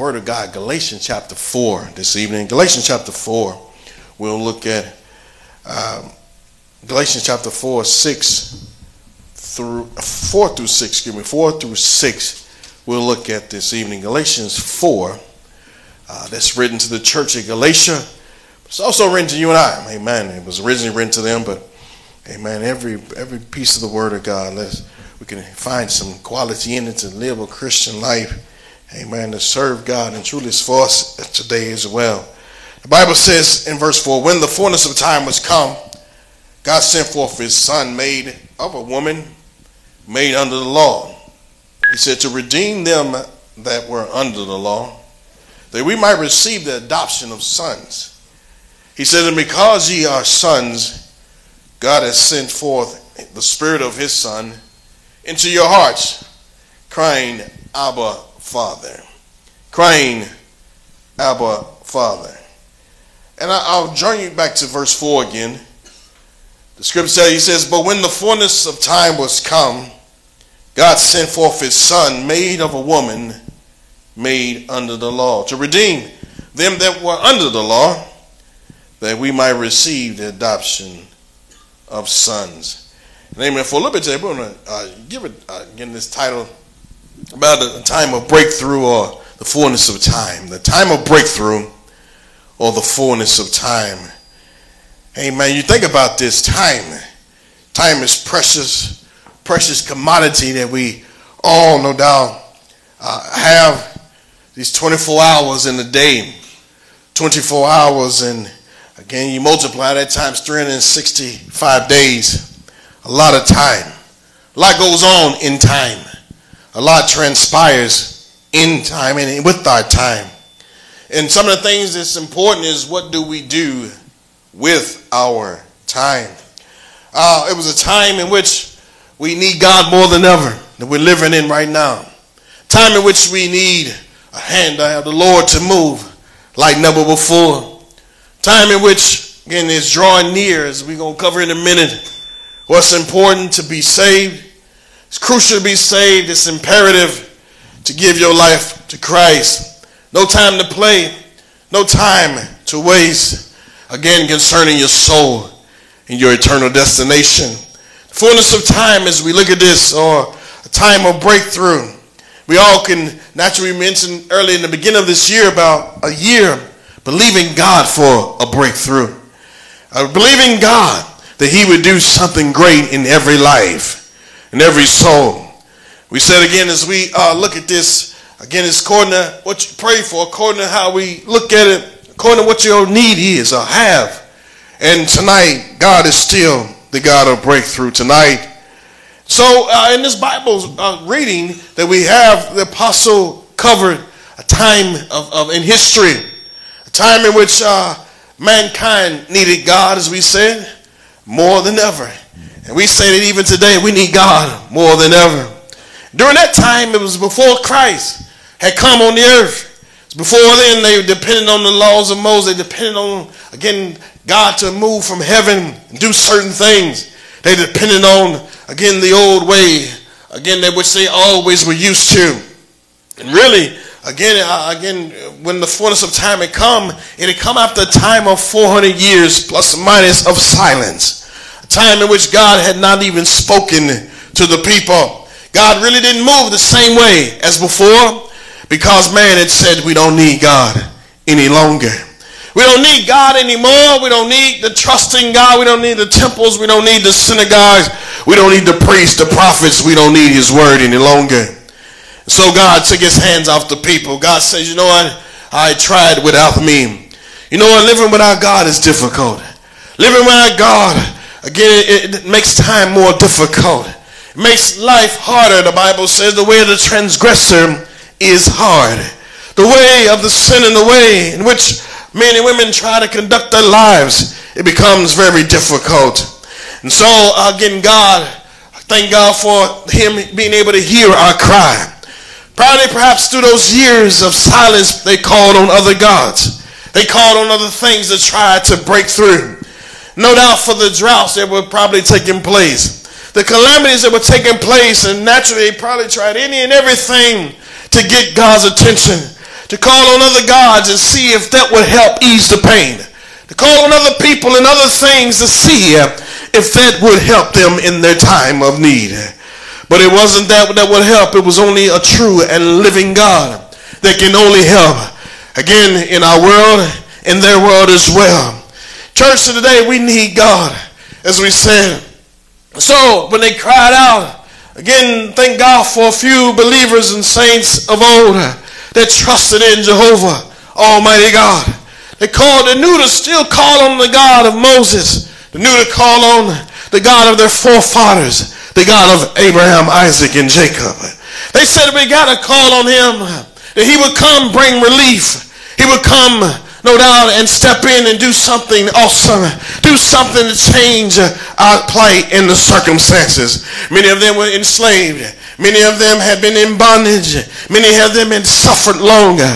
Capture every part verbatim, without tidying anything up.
Word of God, Galatians chapter four this evening. Galatians chapter four, we'll look at um, Galatians chapter four, six through four through six. Excuse me, four through six. We'll look at this evening. Galatians four. Uh, that's written to the church at Galatia. It's also written to you and I. Amen. It was originally written to them, but amen. Every every piece of the Word of God, let's we can find some quality in it to live a Christian life. Amen. To serve God, and truly it's for us today as well. The Bible says in verse four, when the fullness of time was come, God sent forth his son, made of a woman, made under the law. He said, to redeem them that were under the law, that we might receive the adoption of sons. He said, and because ye are sons, God has sent forth the Spirit of his Son into your hearts, crying, Abba, Father, crying, Abba, Father. And I'll join you back to verse four again. The scripture says, he says, but when the fullness of time was come, God sent forth his Son, made of a woman, made under the law, to redeem them that were under the law, that we might receive the adoption of sons. And amen. For a little bit today, we're going to uh, give it uh, again this title about the time of breakthrough or the fullness of time. The time of breakthrough or the fullness of time. Amen. You think about this time. Time is precious, precious commodity that we all, no doubt, uh, have. These twenty-four hours in a day, twenty-four hours, and again, you multiply that times three hundred sixty-five days. A lot of time. A lot goes on in time. A lot transpires in time and with our time. And some of the things that's important is, what do we do with our time? Uh, it was a time in which we need God more than ever, that we're living in right now. Time in which we need a hand of the Lord to move like never before. Time in which, again, is drawing near, as we're going to cover in a minute. What's important to be saved. It's crucial to be saved. It's imperative to give your life to Christ. No time to play. No time to waste. Again, concerning your soul and your eternal destination. The fullness of time, as we look at this, or a time of breakthrough. We all can naturally mention early in the beginning of this year about a year believing God for a breakthrough. Uh, believing God that he would do something great in every life, in every soul. We said again, as we uh, look at this, again, it's according to what you pray for, according to how we look at it, according to what your need is or have. And tonight, God is still the God of breakthrough tonight. So uh, in this Bible uh, reading that we have, the apostle covered a time of, of in history, time in which uh, mankind needed God, as we said, more than ever. And we say that even today we need God more than ever. During that time, it was before Christ had come on the earth. Before then, they depended on the laws of Moses. They depended on, again, God to move from heaven and do certain things. They depended on, again, the old way, again, that which they always were used to. And really, Again, uh, again, when the fullness of time had come, it had come after a time of four hundred years, plus or minus, of silence. A time in which God had not even spoken to the people. God really didn't move the same way as before, because man had said, we don't need God any longer. We don't need God anymore. We don't need the trusting God. We don't need the temples. We don't need the synagogues. We don't need the priests, the prophets. We don't need his word any longer. So God took his hands off the people. God says, you know what? I tried without me. You know what? Living without God is difficult. Living without God, again, it, it makes time more difficult. It makes life harder. The Bible says the way of the transgressor is hard. The way of the sin, and the way in which men and women try to conduct their lives, it becomes very difficult. And so, again, God, thank God for him being able to hear our cry. Probably perhaps through those years of silence, they called on other gods. They called on other things to try to break through. No doubt for the droughts that were probably taking place, the calamities that were taking place, and naturally they probably tried any and everything to get God's attention, to call on other gods and see if that would help ease the pain, to call on other people and other things to see if that would help them in their time of need. But it wasn't that that would help. It was only a true and living God that can only help. Again, in our world, in their world as well. Church, today we need God, as we said. So when they cried out, again, thank God for a few believers and saints of old that trusted in Jehovah, Almighty God. They called, they knew to still call on the God of Moses. They knew to call on the God of their forefathers, the God of Abraham, Isaac, and Jacob. They said we got to call on him, that he would come bring relief. He would come, no doubt, and step in and do something awesome, do something to change our plight and the circumstances. Many of them were enslaved. Many of them had been in bondage. Many of them had suffered longer.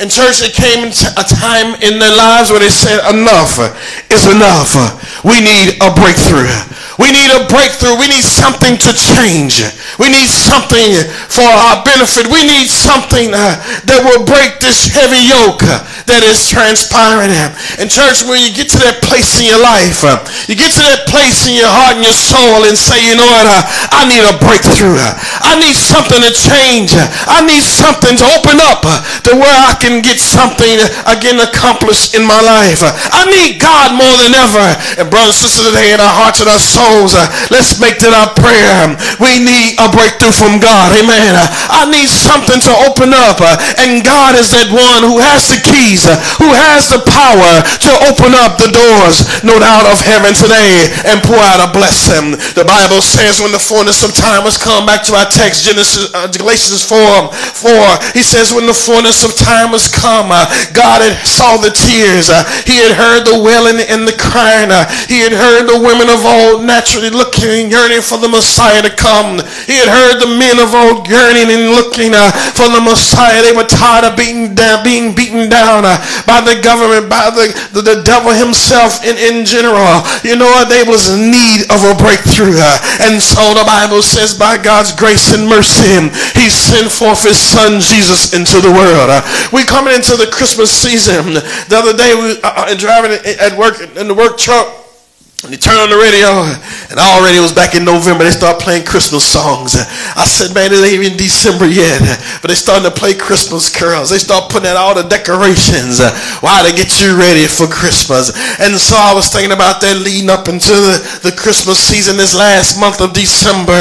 In church, it came a time in their lives where they said, enough is enough. We need a breakthrough. We need a breakthrough. We need something to change. We need something for our benefit. We need something uh, that will break this heavy yoke uh, that is transpiring. And church, when you get to that place in your life, uh, you get to that place in your heart and your soul and say, you know what, uh, I need a breakthrough. I need something to change. I need something to open up uh, to where I can get something uh, again accomplished in my life. Uh, I need God more than ever. And brothers and sisters, today in our hearts and our souls, let's make that our prayer. We need a breakthrough from God. Amen. I need something to open up. And God is that one who has the keys, who has the power to open up the doors, no doubt, of heaven today and pour out a blessing. The Bible says when the fullness of time was come, back to our text, Genesis, uh, Galatians four, four, he says when the fullness of time was come, uh, God had saw the tears. Uh, he had heard the wailing and the crying. Uh, he had heard the women of old now naturally looking, yearning for the Messiah to come. He had heard the men of old yearning and looking uh, for the Messiah. They were tired of being down, being beaten down uh, by the government, by the, the, the devil himself in, in general. You know what? They was in need of a breakthrough. Uh, and so the Bible says by God's grace and mercy, he sent forth his son Jesus into the world. Uh, we coming into the Christmas season. The other day we uh, driving at work in the work truck. And they turned on the radio, and already it was back in November. They started playing Christmas songs. I said, man, it ain't even December yet. But they started to play Christmas carols. They start putting out all the decorations. Why? To get you ready for Christmas. And so I was thinking about that leading up into the, the Christmas season this last month of December.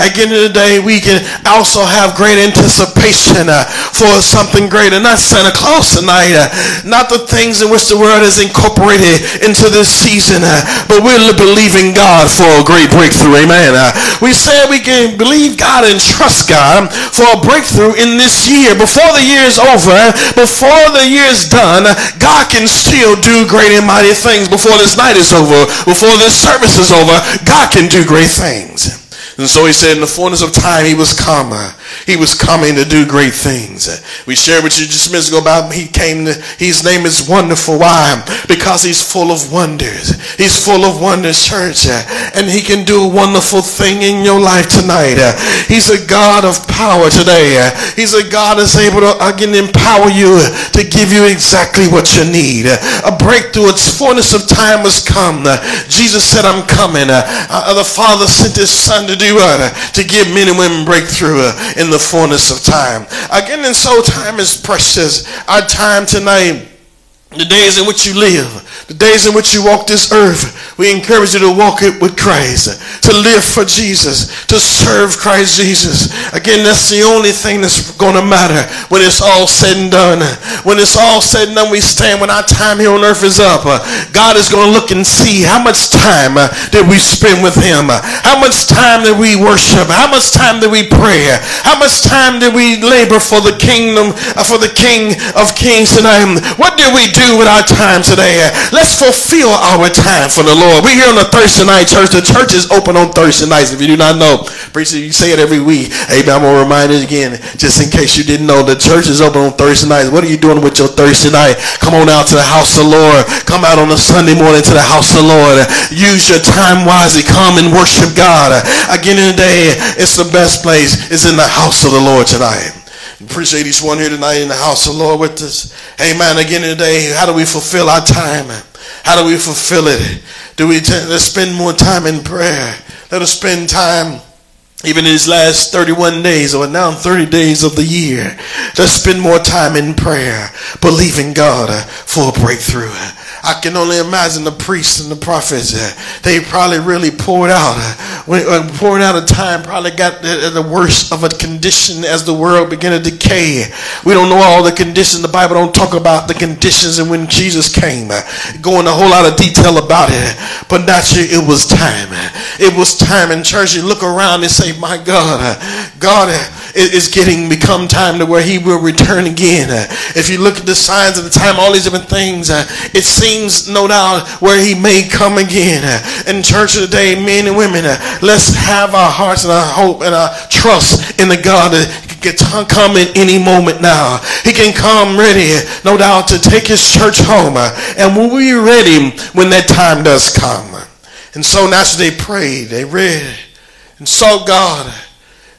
Again, today, we can also have great anticipation for something greater. Not Santa Claus tonight. Not the things in which the world is incorporated into this season. But But we're believing God for a great breakthrough. Amen. Uh, we said we can believe God and trust God for a breakthrough in this year. Before the year is over, before the year is done, God can still do great and mighty things. Before this night is over, before this service is over, God can do great things. And so he said in the fullness of time he was come. He was coming to do great things. We shared with you just minutes ago about he came to, his name is Wonderful. Why? Because he's full of wonders. He's full of wonders, church. And he can do a wonderful thing in your life tonight. He's a God of power today. He's a God that's able to again empower you to give you exactly what you need. A breakthrough. Its fullness of time has come. Jesus said, I'm coming. The Father sent his Son to do to give men and women breakthrough in the fullness of time. Again, and so time is precious. Our time tonight, the days in which you live, the days in which you walk this earth, we encourage you to walk it with Christ, to live for Jesus, to serve Christ Jesus. Again, that's the only thing that's going to matter when it's all said and done. When it's all said and done, we stand, when our time here on earth is up, God is going to look and see how much time did we spend with him, how much time did we worship, how much time did we pray, how much time did we labor for the kingdom, for the King of Kings tonight. What did we do with our time today? Let's fulfill our time for the Lord. We're here on a Thursday night, church. The church is open on Thursday nights. If you do not know, preacher, you say it every week. Amen. I'm going to remind it again, just in case you didn't know. The church is open on Thursday nights. What are you doing with your Thursday night? Come on out to the house of the Lord. Come out on a Sunday morning to the house of the Lord. Use your time wisely. Come and worship God. Again, in the day, it's the best place. It's in the house of the Lord tonight. Appreciate each one here tonight in the house of the Lord with us. Amen. Again today, how do we fulfill our time? How do we fulfill it? Do we t- let's spend more time in prayer? Let us spend time. Even in these last thirty-one days or now thirty days of the year, let's spend more time in prayer, believing God for a breakthrough. I can only imagine the priests and the prophets. They probably really poured out. Pouring out of time probably got the worst of a condition as the world began to decay. We don't know all the conditions. The Bible don't talk about the conditions and when Jesus came. Going a whole lot of detail about it. But naturally, it was time. It was time in church. You look around and say, my God, God is getting become time to where he will return again. If you look at the signs of the time, all these different things, it seems no doubt where he may come again. In church today, men and women, let's have our hearts and our hope and our trust in the God that can come in any moment now. He can come ready, no doubt, to take his church home. And we'll be ready when that time does come. And so naturally they prayed, they read, and sought God.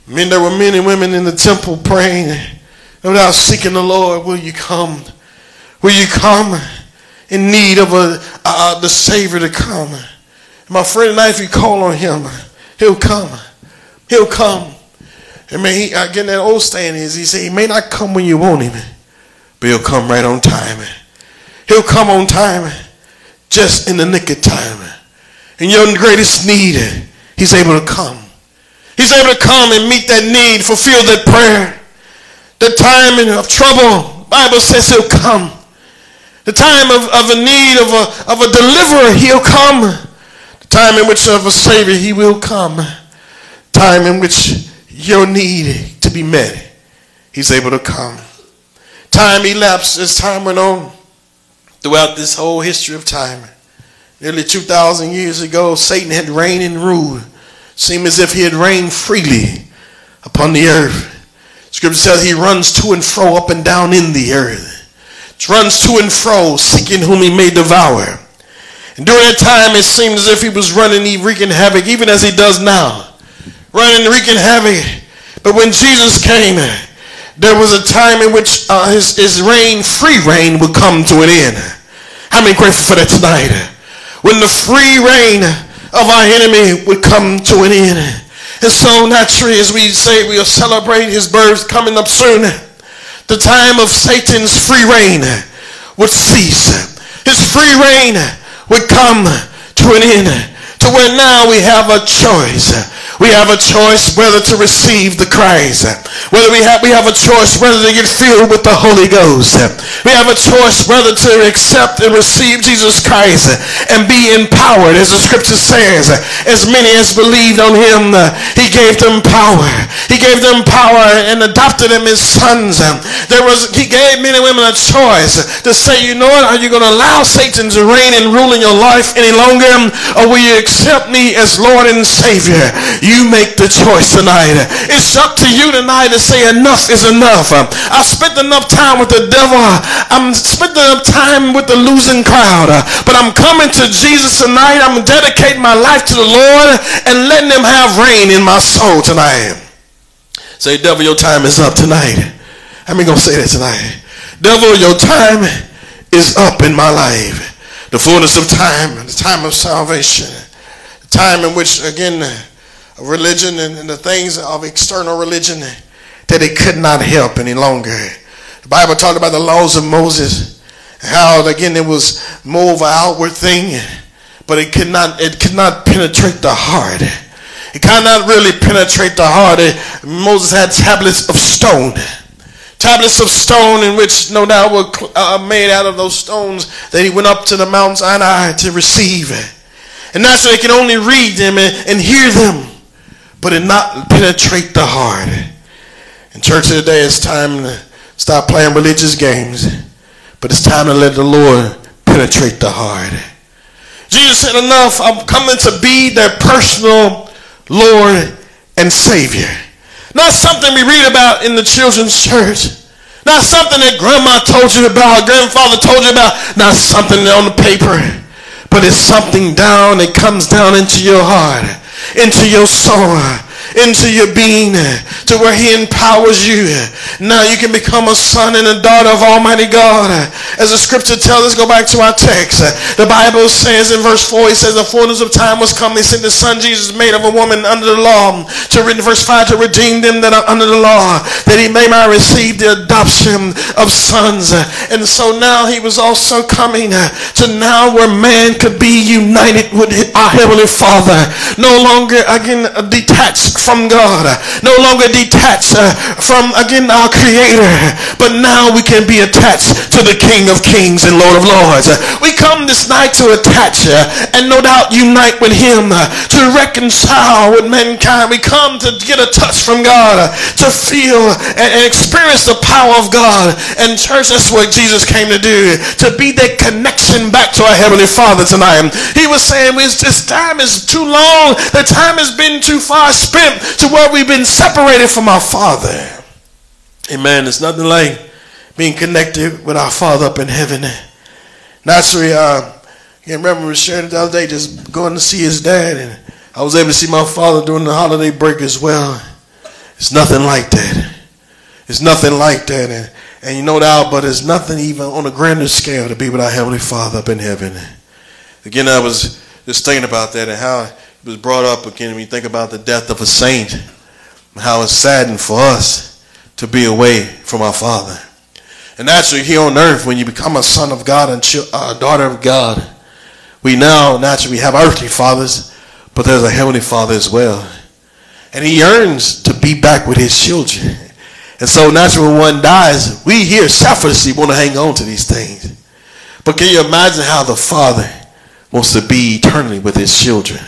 Men, there were men and women in the temple praying, no doubt seeking the Lord. Will you come? Will you come in need of a, uh, the Savior to come? And my friend tonight, if you call on him, he'll come. He'll come. And man, he, again, that old saying is, he said, he may not come when you want him, but he'll come right on time. He'll come on time, just in the nick of time. In your greatest need, he's able to come. He's able to come and meet that need, fulfill that prayer. The time of trouble, the Bible says he'll come. The time of, of a need of a, of a deliverer, he'll come. The time in which of a savior, he will come. The time in which your need to be met, he's able to come. Time elapsed as time went on throughout this whole history of time. Nearly two thousand years ago, Satan had reigned and ruled. Seemed as if he had reigned freely upon the earth. Scripture says he runs to and fro up and down in the earth. Runs to and fro, seeking whom he may devour. And during that time, it seemed as if he was running and wreaking havoc, even as he does now. Running and wreaking havoc. But when Jesus came, there was a time in which uh, his, his reign, free reign, would come to an end. How many grateful for that tonight? When the free reign of our enemy would come to an end. And so naturally, as we say, we'll celebrate his birth coming up soon. The time of Satan's free reign would cease. His free reign would come to an end. To where now we have a choice. We have a choice whether to receive the Christ. Whether we have we have a choice whether to get filled with the Holy Ghost. We have a choice whether to accept and receive Jesus Christ and be empowered, as the scripture says. As many as believed on him, he gave them power. He gave them power and adopted them as sons. There was he gave men and women a choice to say, you know what, are you going to allow Satan to reign and rule in your life any longer, or will you accept me as Lord and Savior? You make the choice tonight. It's up to you tonight to say enough is enough. I spent enough time with the devil. I'm spent enough time with the losing crowd. But I'm coming to Jesus tonight. I'm dedicating my life to the Lord and letting him have reign in my soul tonight. Say, devil, your time is up tonight. I'm going to say that tonight. Devil, your time is up in my life. The fullness of time, the time of salvation, the time in which, again, religion and the things of external religion that it could not help any longer. The Bible talked about the laws of Moses, how again it was more of an outward thing, but it could not it could not penetrate the heart. It cannot really penetrate the heart. Moses had tablets of stone. Tablets of stone in which no doubt were uh, made out of those stones that he went up to the Mount Sinai to receive. And that's so he could only read them and, and hear them, but it not penetrate the heart. In church today, it's time to stop playing religious games, but it's time to let the Lord penetrate the heart. Jesus said, enough, I'm coming to be their personal Lord and Savior. Not something we read about in the children's church. Not something that grandma told you about, grandfather told you about. Not something on the paper, but it's something down that comes down into your heart, into your soul, into your being to where he empowers you. Now you can become a son and a daughter of Almighty God. As the scripture tells us, go back to our text. The Bible says in verse four, it says the fullness of time was come. They sent the son Jesus made of a woman under the law. To read verse five, to redeem them that are under the law, that he may might receive the adoption of sons. And so now he was also coming to now where man could be united with our Heavenly Father. No longer again detached from God. No longer detached from again our Creator. But now we can be attached to the King of Kings and Lord of Lords. We come this night to attach and no doubt unite with him. To reconcile with mankind. We come to get a touch from God. To feel and experience the power of God. And church, that's what Jesus came to do. To be that connection back to our Heavenly Father tonight. He was saying, this time is too long. The time has been too far spent to where we've been separated from our Father. Amen. It's nothing like being connected with our Father up in heaven. Naturally, uh, I remember we were sharing the other day, just going to see his dad. And I was able to see my father during the holiday break as well. It's nothing like that. It's nothing like that. And, and you know that, but it's nothing even on a grander scale to be with our Heavenly Father up in heaven. Again, I was just thinking about that and how it was brought up again. When you think about the death of a saint, and how it's saddened for us to be away from our Father. And naturally, here on earth, when you become a son of God and a daughter of God, we now naturally have earthly fathers, but there's a Heavenly Father as well. And he yearns to be back with his children. And so naturally, when one dies, we here selfishly want to hang on to these things. But can you imagine how the Father wants to be eternally with his children?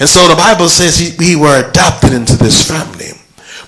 And so the Bible says we were adopted into this family.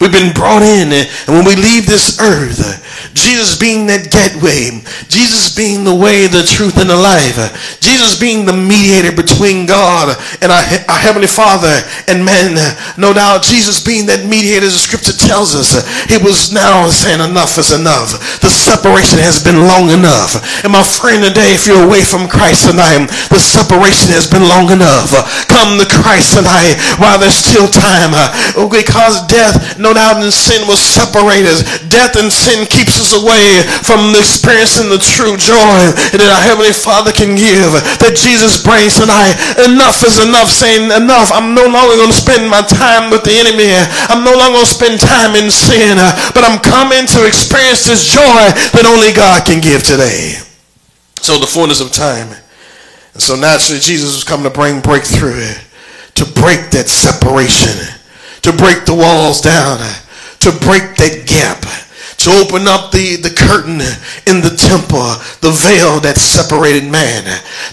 We've been brought in, and when we leave this earth, Jesus being that gateway, Jesus being the way, the truth, and the life, Jesus being the mediator between God and our, our Heavenly Father and man. No doubt, Jesus being that mediator, the scripture tells us, he was now saying enough is enough. The separation has been long enough. And my friend today, if you're away from Christ tonight, the separation has been long enough. Come to Christ tonight while there's still time, because death, no doubt, and sin will separate us. Death and sin keeps us away from experiencing the true joy that our Heavenly Father can give, that Jesus brings tonight. Enough is enough, saying enough. I'm no longer going to spend my time with the enemy. I'm no longer going to spend time in sin, but I'm coming to experience this joy that only God can give today. So the fullness of time. And so naturally, Jesus was coming to bring breakthrough, to break that separation, to break the walls down, to break that gap, to open up the, the curtain in the temple, the veil that separated man.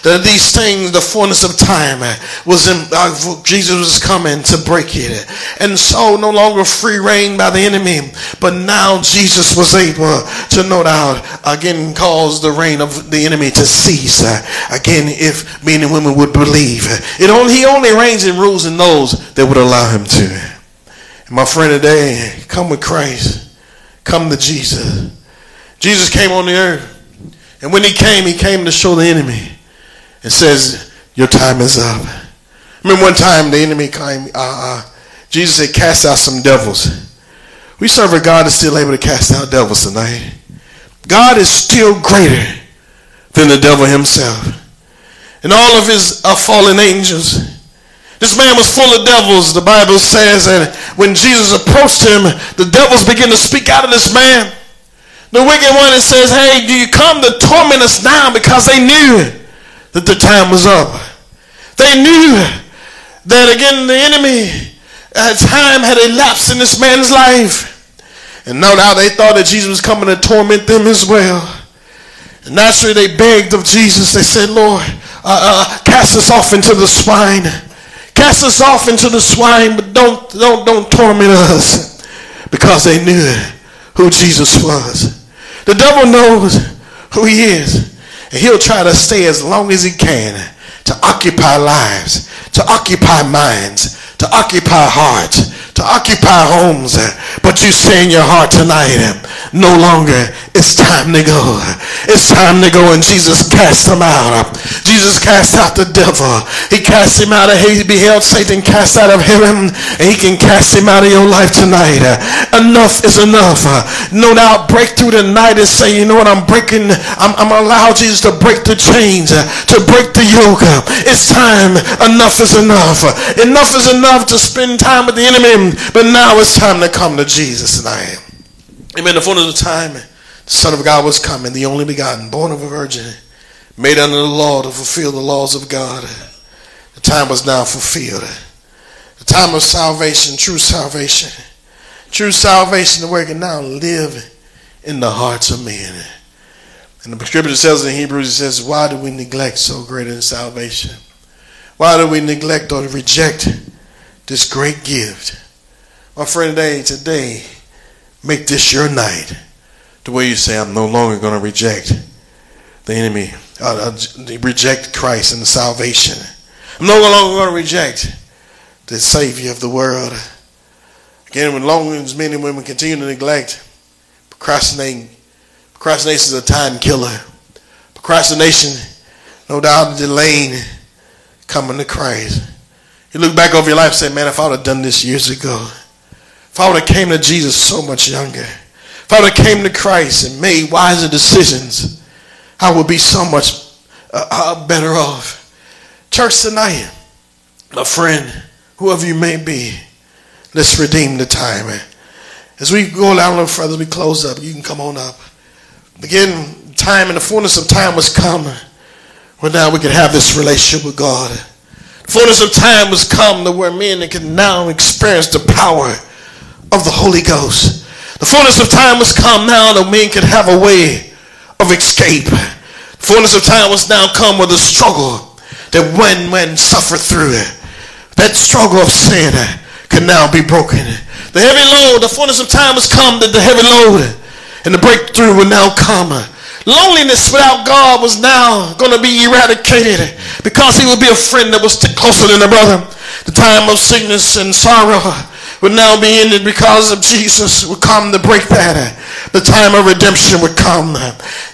The, these things, the fullness of time, was in, uh, Jesus was coming to break it. And so no longer free reign by the enemy, but now Jesus was able to, no doubt, again cause the reign of the enemy to cease. Again, if men and women would believe. It only, he only reigns and rules in those that would allow him to. And my friend today, come with Christ. Come to Jesus. Jesus came on the earth. And when he came, he came to show the enemy. It says, your time is up. I remember one time the enemy came. Uh, uh, Jesus said, cast out some devils. We serve a God that's still able to cast out devils tonight. God is still greater than the devil himself. And all of his uh, fallen angels. This man was full of devils, the Bible says, and when Jesus approached him, the devils began to speak out of this man. The wicked one, it says, hey, do you come to torment us now? Because they knew that the time was up. They knew that, again, the enemy, uh, time had elapsed in this man's life. And no doubt they thought that Jesus was coming to torment them as well. And naturally, they begged of Jesus. They said, Lord, uh, uh, cast us off into the swine. Cast us off into the swine, but don't, don't, don't torment us. Because they knew who Jesus was. The devil knows who he is. And he'll try to stay as long as he can to occupy lives, to occupy minds, to occupy hearts, to occupy homes. But you say in your heart tonight, no longer, it's time to go. It's time to go. And Jesus cast them out. Jesus cast out the devil. He cast him out of Hades. He beheld Satan cast out of heaven, and he can cast him out of your life tonight. Enough is enough. No doubt, break through tonight and say, you know what, I'm breaking. I'm, I'm allowing Jesus to break the chains, to break the yoke. It's time. Enough is enough. Enough is enough to spend time with the enemy, but now it's time to come to Jesus tonight. Amen. The fullness of time, the Son of God was coming, the only begotten, born of a virgin, made under the law to fulfill the laws of God. The time was now fulfilled. The time of salvation, true salvation. True salvation, the way can now live in the hearts of men. And the scripture says in Hebrews, it says, why do we neglect so great a salvation? Why do we neglect or reject this great gift? My friend, today, today, make this your night. The way you say, I'm no longer going to reject the enemy, uh, uh, reject Christ and the salvation. I'm no longer going to reject the Savior of the world. Again, when long as men and women continue to neglect, procrastinating, procrastination is a time killer. Procrastination, no doubt, delaying coming to Christ. You look back over your life and say, man, if I would have done this years ago, if I would have came to Jesus so much younger, if I would have came to Christ and made wiser decisions, I would be so much uh, better off. Church tonight, my friend, whoever you may be, let's redeem the time. As we go down a little further, we close up. You can come on up. Again, time and the fullness of time was come. Well, now we could have this relationship with God. The fullness of time was come to where men can now experience the power of the Holy Ghost. The fullness of time was come now that men could have a way of escape. The fullness of time was now come with a struggle that when men suffer through it, that struggle of sin can now be broken. The heavy load, the fullness of time has come that the heavy load and the breakthrough will now come. Loneliness without God was now going to be eradicated because he would be a friend that was closer than a brother. The time of sickness and sorrow would now be ended because of Jesus would come to break that. The time of redemption would come.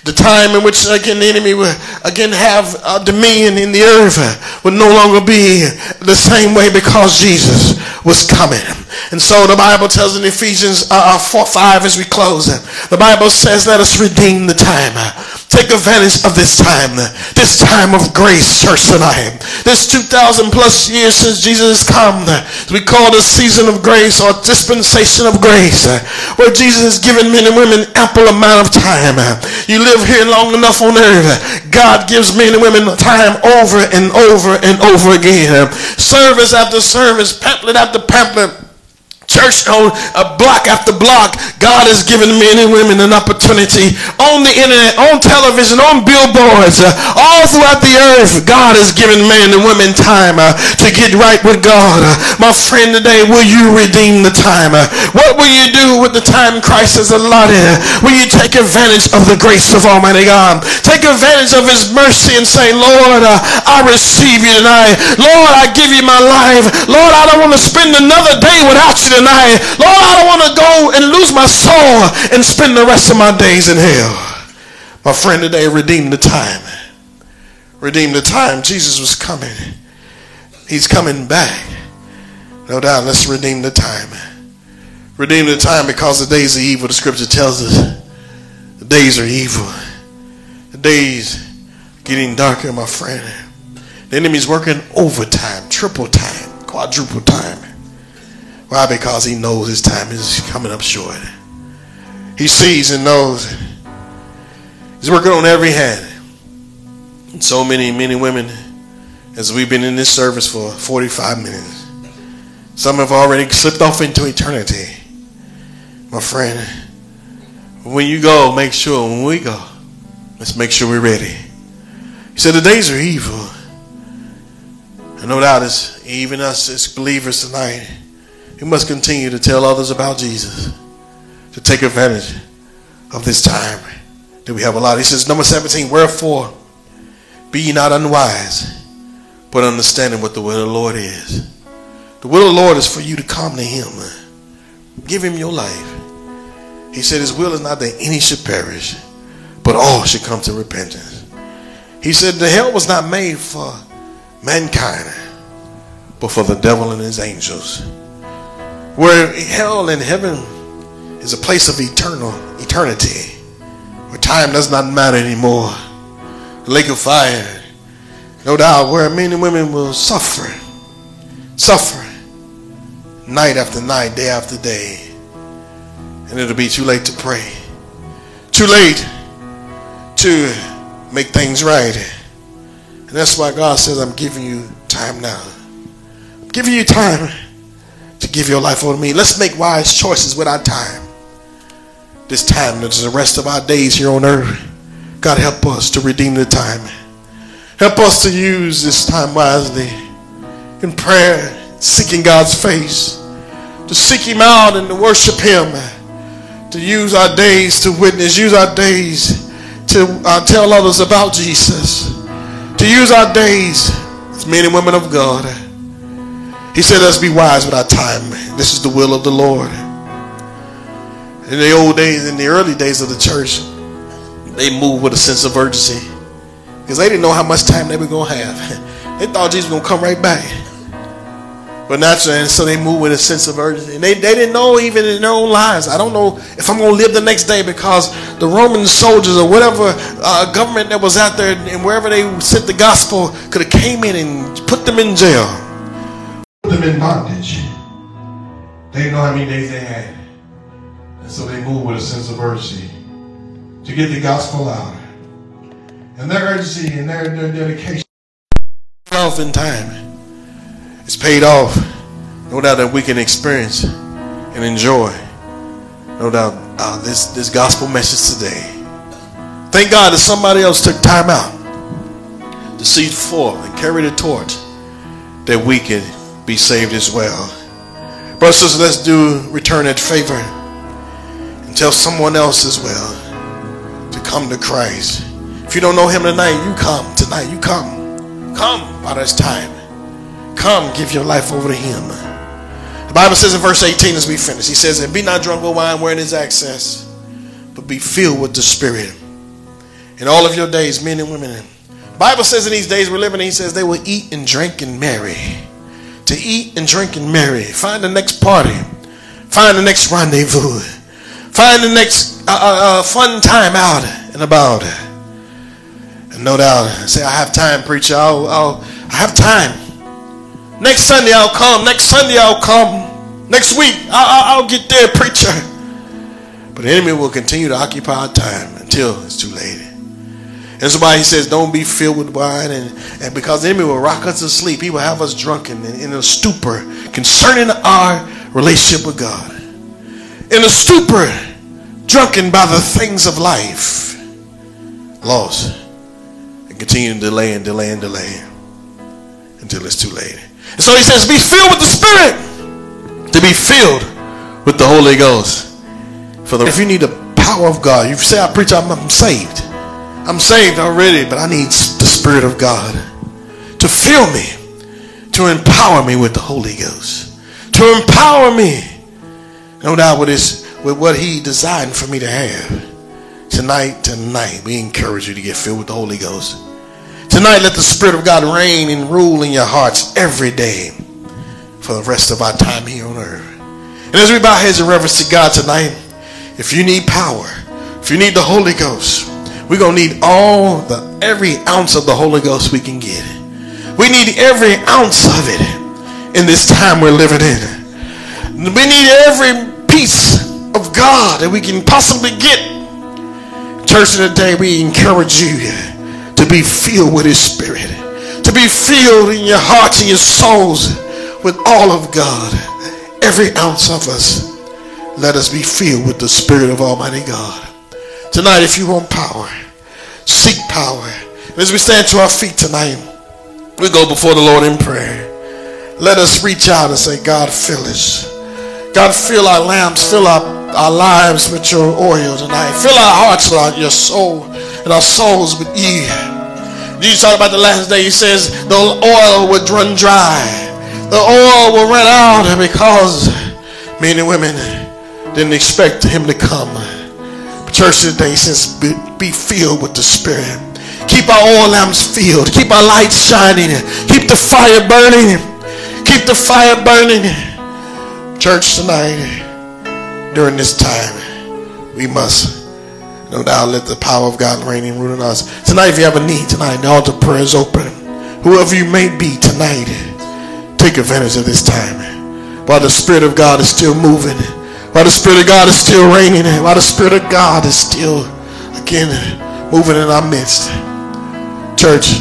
The time in which again the enemy would again have dominion in the earth would no longer be the same way because Jesus was coming. And so the Bible tells in Ephesians uh, four five as we close, the Bible says let us redeem the time. Take advantage of this time, this time of grace, church tonight. This two thousand plus years since Jesus has come, we call the season of grace or dispensation of grace, where Jesus has given men and women ample amount of time. You live here long enough on earth, God gives men and women time over and over and over again. Service after service, pamphlet after pamphlet, church on a block after block, God has given men and women an opportunity on the internet, on television, on billboards, uh, all throughout the earth. God has given men and women time uh, to get right with God. Uh, my friend, today, will you redeem the time? Uh, what will you do with the time Christ has allotted? Uh, will you take advantage of the grace of Almighty God? Take advantage of his mercy and say, Lord, uh, I receive you tonight. Lord, I give you my life. Lord, I don't want to spend another day without you tonight. Lord, I don't want to go and lose my soul and spend the rest of my days in hell. My friend, today, redeem the time. Redeem the time. Jesus was coming. He's coming back. No doubt, let's redeem the time. Redeem the time because the days are evil. The scripture tells us the days are evil. The days are getting darker, my friend. The enemy's working overtime, triple time, quadruple time. Why? Because he knows his time is coming up short. He sees and knows. He's working on every hand. And so many, many women, as we've been in this service for forty-five minutes, some have already slipped off into eternity. My friend, when you go, make sure, when we go, let's make sure we're ready. He said the days are evil. And no doubt, it's even us as believers tonight, we must continue to tell others about Jesus, to take advantage of this time that we have allowed. He says, number seventeen, wherefore be ye not unwise, but understanding what the will of the Lord is. The will of the Lord is for you to come to him. Give him your life. He said his will is not that any should perish, but all should come to repentance. He said the hell was not made for mankind, but for the devil and his angels. Where hell and heaven is a place of eternal eternity, where time does not matter anymore. The lake of fire, no doubt, where men and women will suffer, suffer night after night, day after day, and it'll be too late to pray, too late to make things right. And that's why God says, I'm giving you time now. I'm giving you time to give your life over to me. Let's make wise choices with our time. This time, that's the rest of our days here on earth. God, help us to redeem the time. Help us to use this time wisely in prayer, seeking God's face, to seek him out and to worship him, to use our days to witness, use our days to uh, tell others about Jesus, to use our days as men and women of God. He said, let's be wise with our time. This is the will of the Lord. In the old days, in the early days of the church, they moved with a sense of urgency because they didn't know how much time they were going to have. They thought Jesus was going to come right back. But naturally, and so they moved with a sense of urgency. And they, they didn't know even in their own lives. I don't know if I'm going to live the next day, because the Roman soldiers or whatever uh, government that was out there and wherever they sent the gospel could have came in and put them in jail. Put them in bondage. They didn't know how many days they had. And so they moved with a sense of urgency to get the gospel out. And their urgency and their, their dedication off in time. It's paid off, no doubt, that we can experience and enjoy, no doubt, uh, this, this gospel message today. Thank God that somebody else took time out to see forth and carry the torch that we can be saved as well. Brothers and sisters, let's do return that favor and tell someone else as well to come to Christ. If you don't know him tonight, you come tonight. You come. Come by this time. Come, give your life over to him. The Bible says in verse eighteen, as we finish, he says, and be not drunk with wine wherein is excess, but be filled with the Spirit. In all of your days, men and women. The Bible says in these days we're living, he says they will eat and drink and marry. To eat and drink and marry. Find the next party. Find the next rendezvous. Find the next uh, uh, fun time out and about. And no doubt, say, I have time, preacher. I'll, I'll, I have time. Next Sunday I'll come. Next Sunday I'll come. Next week I'll, I'll, I'll get there, preacher. But the enemy will continue to occupy our time until it's too late. And so why he says, don't be filled with wine. And, and because the enemy will rock us to sleep, he will have us drunken and in a stupor concerning our relationship with God. In a stupor, drunken by the things of life. Lost. And continue to delay and delay and delay until it's too late. And so he says, be filled with the Spirit, to be filled with the Holy Ghost. For the, if you need the power of God, you say, I preach, I'm, I'm saved. I'm saved already, but I need the Spirit of God to fill me, to empower me with the Holy Ghost, to empower me, no doubt, with, his, with what he designed for me to have. Tonight, tonight, we encourage you to get filled with the Holy Ghost. Tonight, let the Spirit of God reign and rule in your hearts every day for the rest of our time here on earth. And as we bow heads in reverence to God tonight, if you need power, if you need the Holy Ghost, we're going to need all the every ounce of the Holy Ghost we can get. We need every ounce of it in this time we're living in. We need every piece of God that we can possibly get. Church of the day, we encourage you to be filled with his Spirit, to be filled in your hearts and your souls with all of God. Every ounce of us, let us be filled with the Spirit of Almighty God. Tonight, if you want power, seek power. As we stand to our feet tonight, we go before the Lord in prayer. Let us reach out and say, God, fill us. God, fill our lamps, fill our, our lives with your oil tonight. Fill our hearts with our, your soul and our souls with you. Jesus talked about the last day. He says the oil would run dry. The oil will run out because men and women didn't expect him to come. But church today says, be, be filled with the Spirit. Keep our oil lamps filled. Keep our lights shining. Keep the fire burning. Keep the fire burning. Church, tonight, during this time, we must no doubt let the power of God reign and rule in us. Tonight, if you have a need, tonight, the altar prayer is open. Whoever you may be tonight, take advantage of this time. While the Spirit of God is still moving, while the Spirit of God is still reigning, while the Spirit of God is still, again, moving in our midst. Church,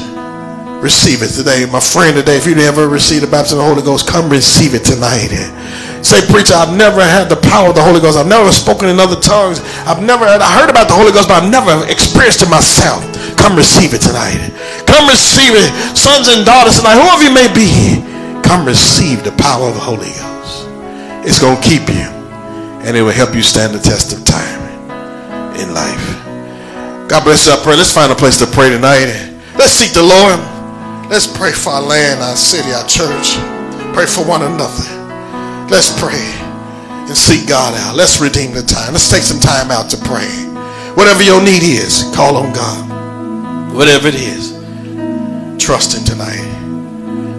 receive it today. My friend, today, if you never received the baptism of the Holy Ghost, come receive it tonight. Say, preacher, I've never had the power of the Holy Ghost. I've never spoken in other tongues. I've never had, I heard about the Holy Ghost, but I've never experienced it myself. Come receive it tonight. Come receive it. Sons and daughters tonight, whoever you may be, come receive the power of the Holy Ghost. It's going to keep you, and it will help you stand the test of time in life. God bless you. I pray. Let's find a place to pray tonight. Let's seek the Lord. Let's pray for our land, our city, our church. Pray for one another. Let's pray and seek God out. Let's redeem the time. Let's take some time out to pray. Whatever your need is, call on God. Whatever it is, trust Him tonight.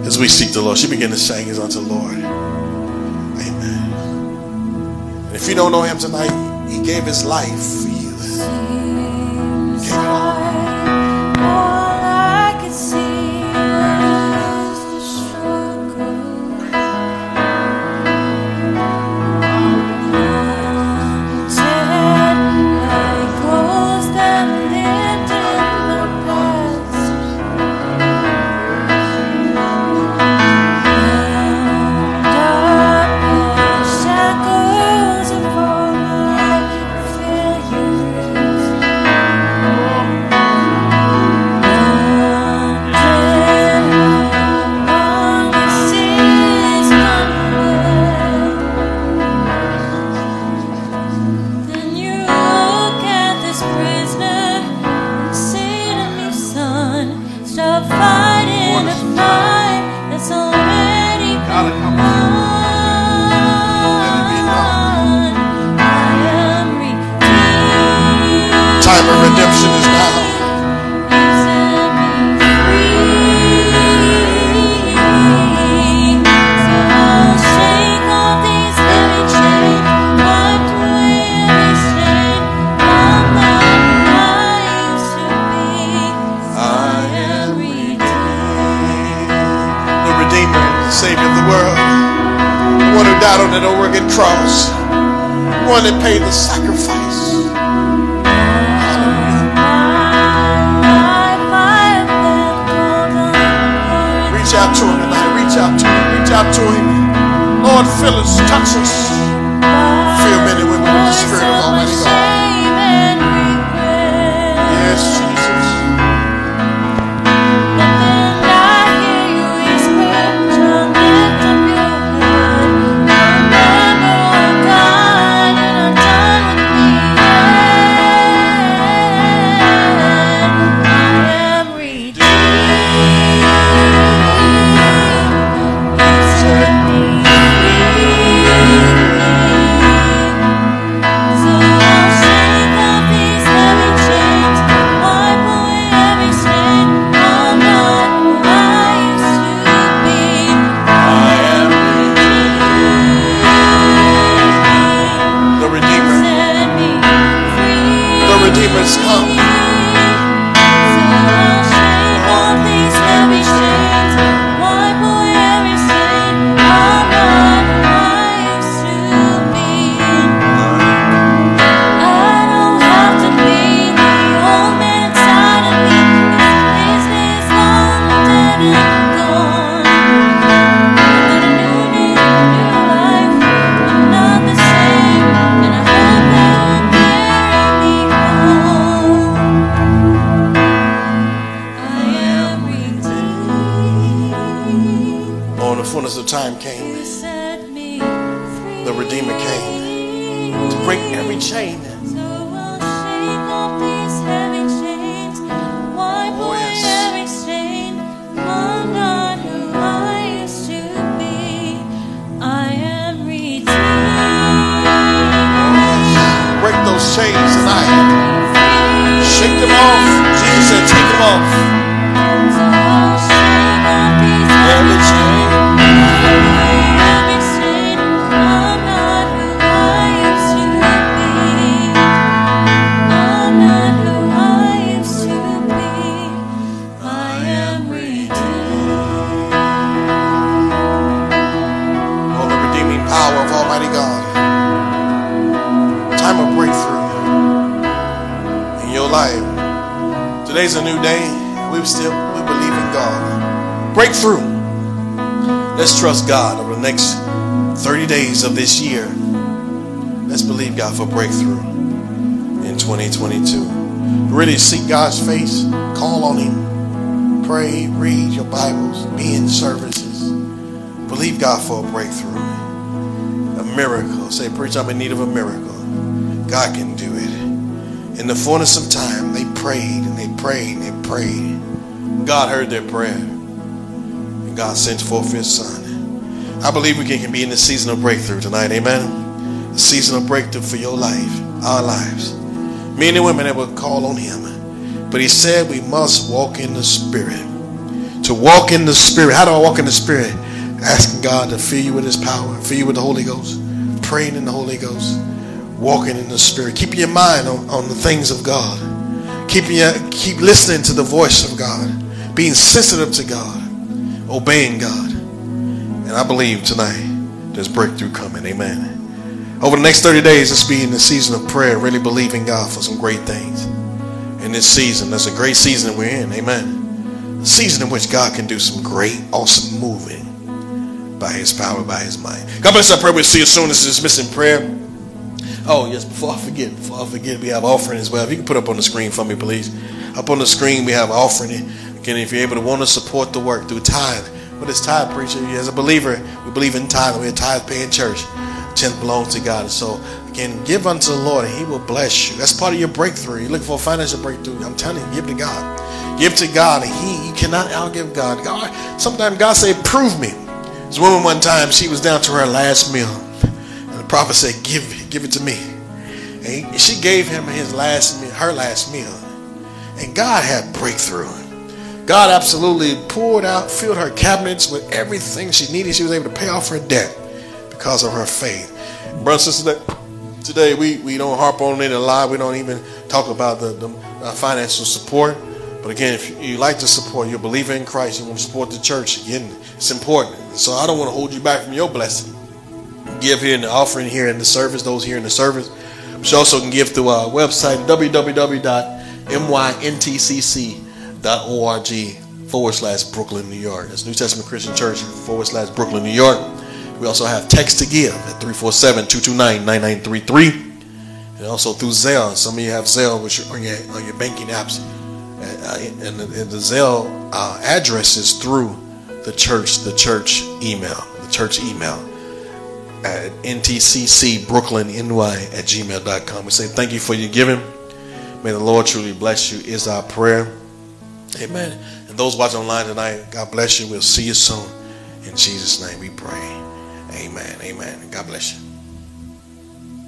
As we seek the Lord, she began to sing is unto the Lord. Amen. And if you don't know Him tonight, He gave His life for you. He gave it all. All I could see was the cross, one that paid the sacrifice. Reach out to Him tonight. Reach out to Him. Reach out to Him. Lord, fill us, touch us. Fill men and women with the Spirit of Almighty God. Yes, Jesus. Shake Today's a new day. We still we believe in God. Breakthrough. Let's trust God over the next thirty days of this year. Let's believe God for breakthrough in twenty twenty-two. Really seek God's face. Call on Him. Pray. Read your Bibles. Be in services. Believe God for a breakthrough. A miracle. Say, preach, I'm in need of a miracle. God can do it. In the fullness of time, they prayed and they prayed and they prayed. God heard their prayer. And God sent forth His Son. I believe we can be in the season of breakthrough tonight. Amen. A season of breakthrough for your life, our lives. Men and women that will call on Him. But He said we must walk in the Spirit. To walk in the Spirit. How do I walk in the Spirit? Asking God to fill you with His power. Fill you with the Holy Ghost. Praying in the Holy Ghost. Walking in the Spirit. Keep your mind on, on the things of God. Keep your, keep listening to the voice of God. Being sensitive to God. Obeying God. And I believe tonight there's breakthrough coming. Amen. Over the next thirty days, let's be in the season of prayer. Really believing God for some great things. In this season, that's a great season that we're in. Amen. A season in which God can do some great, awesome moving by His power, by His might. God bless our prayer. We'll see you soon. This is Dismissing Prayer. Oh, yes, before I forget, before I forget, we have offering as well. If you can put up on the screen for me, please. Up on the screen, we have offering. Again, if you're able to want to support the work through tithe. What is tithe, preacher? As a believer, we believe in tithe. We're a tithe-paying church. Tenth belongs to God. So, again, give unto the Lord, and He will bless you. That's part of your breakthrough. You're looking for a financial breakthrough. I'm telling you, give to God. Give to God. And He, you cannot outgive God. God. Sometimes God say, prove me. This woman one time, she was down to her last meal. Prophet said, give it, give it to me. And he, she gave him his last meal, her last meal. And God had breakthrough. God absolutely poured out, filled her cabinets with everything she needed. She was able to pay off her debt because of her faith. Brothers and sisters, today we, we don't harp on it a lot. We don't even talk about the, the uh, financial support. But again, if you like to support, you're a believer in Christ, you want to support the church, again, it's important. So I don't want to hold you back from your blessing. Give here in the offering, here in the service, those here in the service. But you also can give through our website, www.myntcc.org forward slash Brooklyn, New York. That's New Testament Christian Church forward slash Brooklyn, New York. We also have text to give at three four seven, two two nine, nine nine three three. And also through Zelle. Some of you have Zelle which are on, your, on your banking apps. And, and, the, and the Zelle uh, address is through the church, the church email, the church email. At NTCCBROOKLYNNY at gmail dot com. We say thank you for your giving. May the Lord truly bless you is our prayer. Amen. And those watching online tonight, God bless you. We'll see you soon. In Jesus' name we pray. Amen. Amen. God bless you.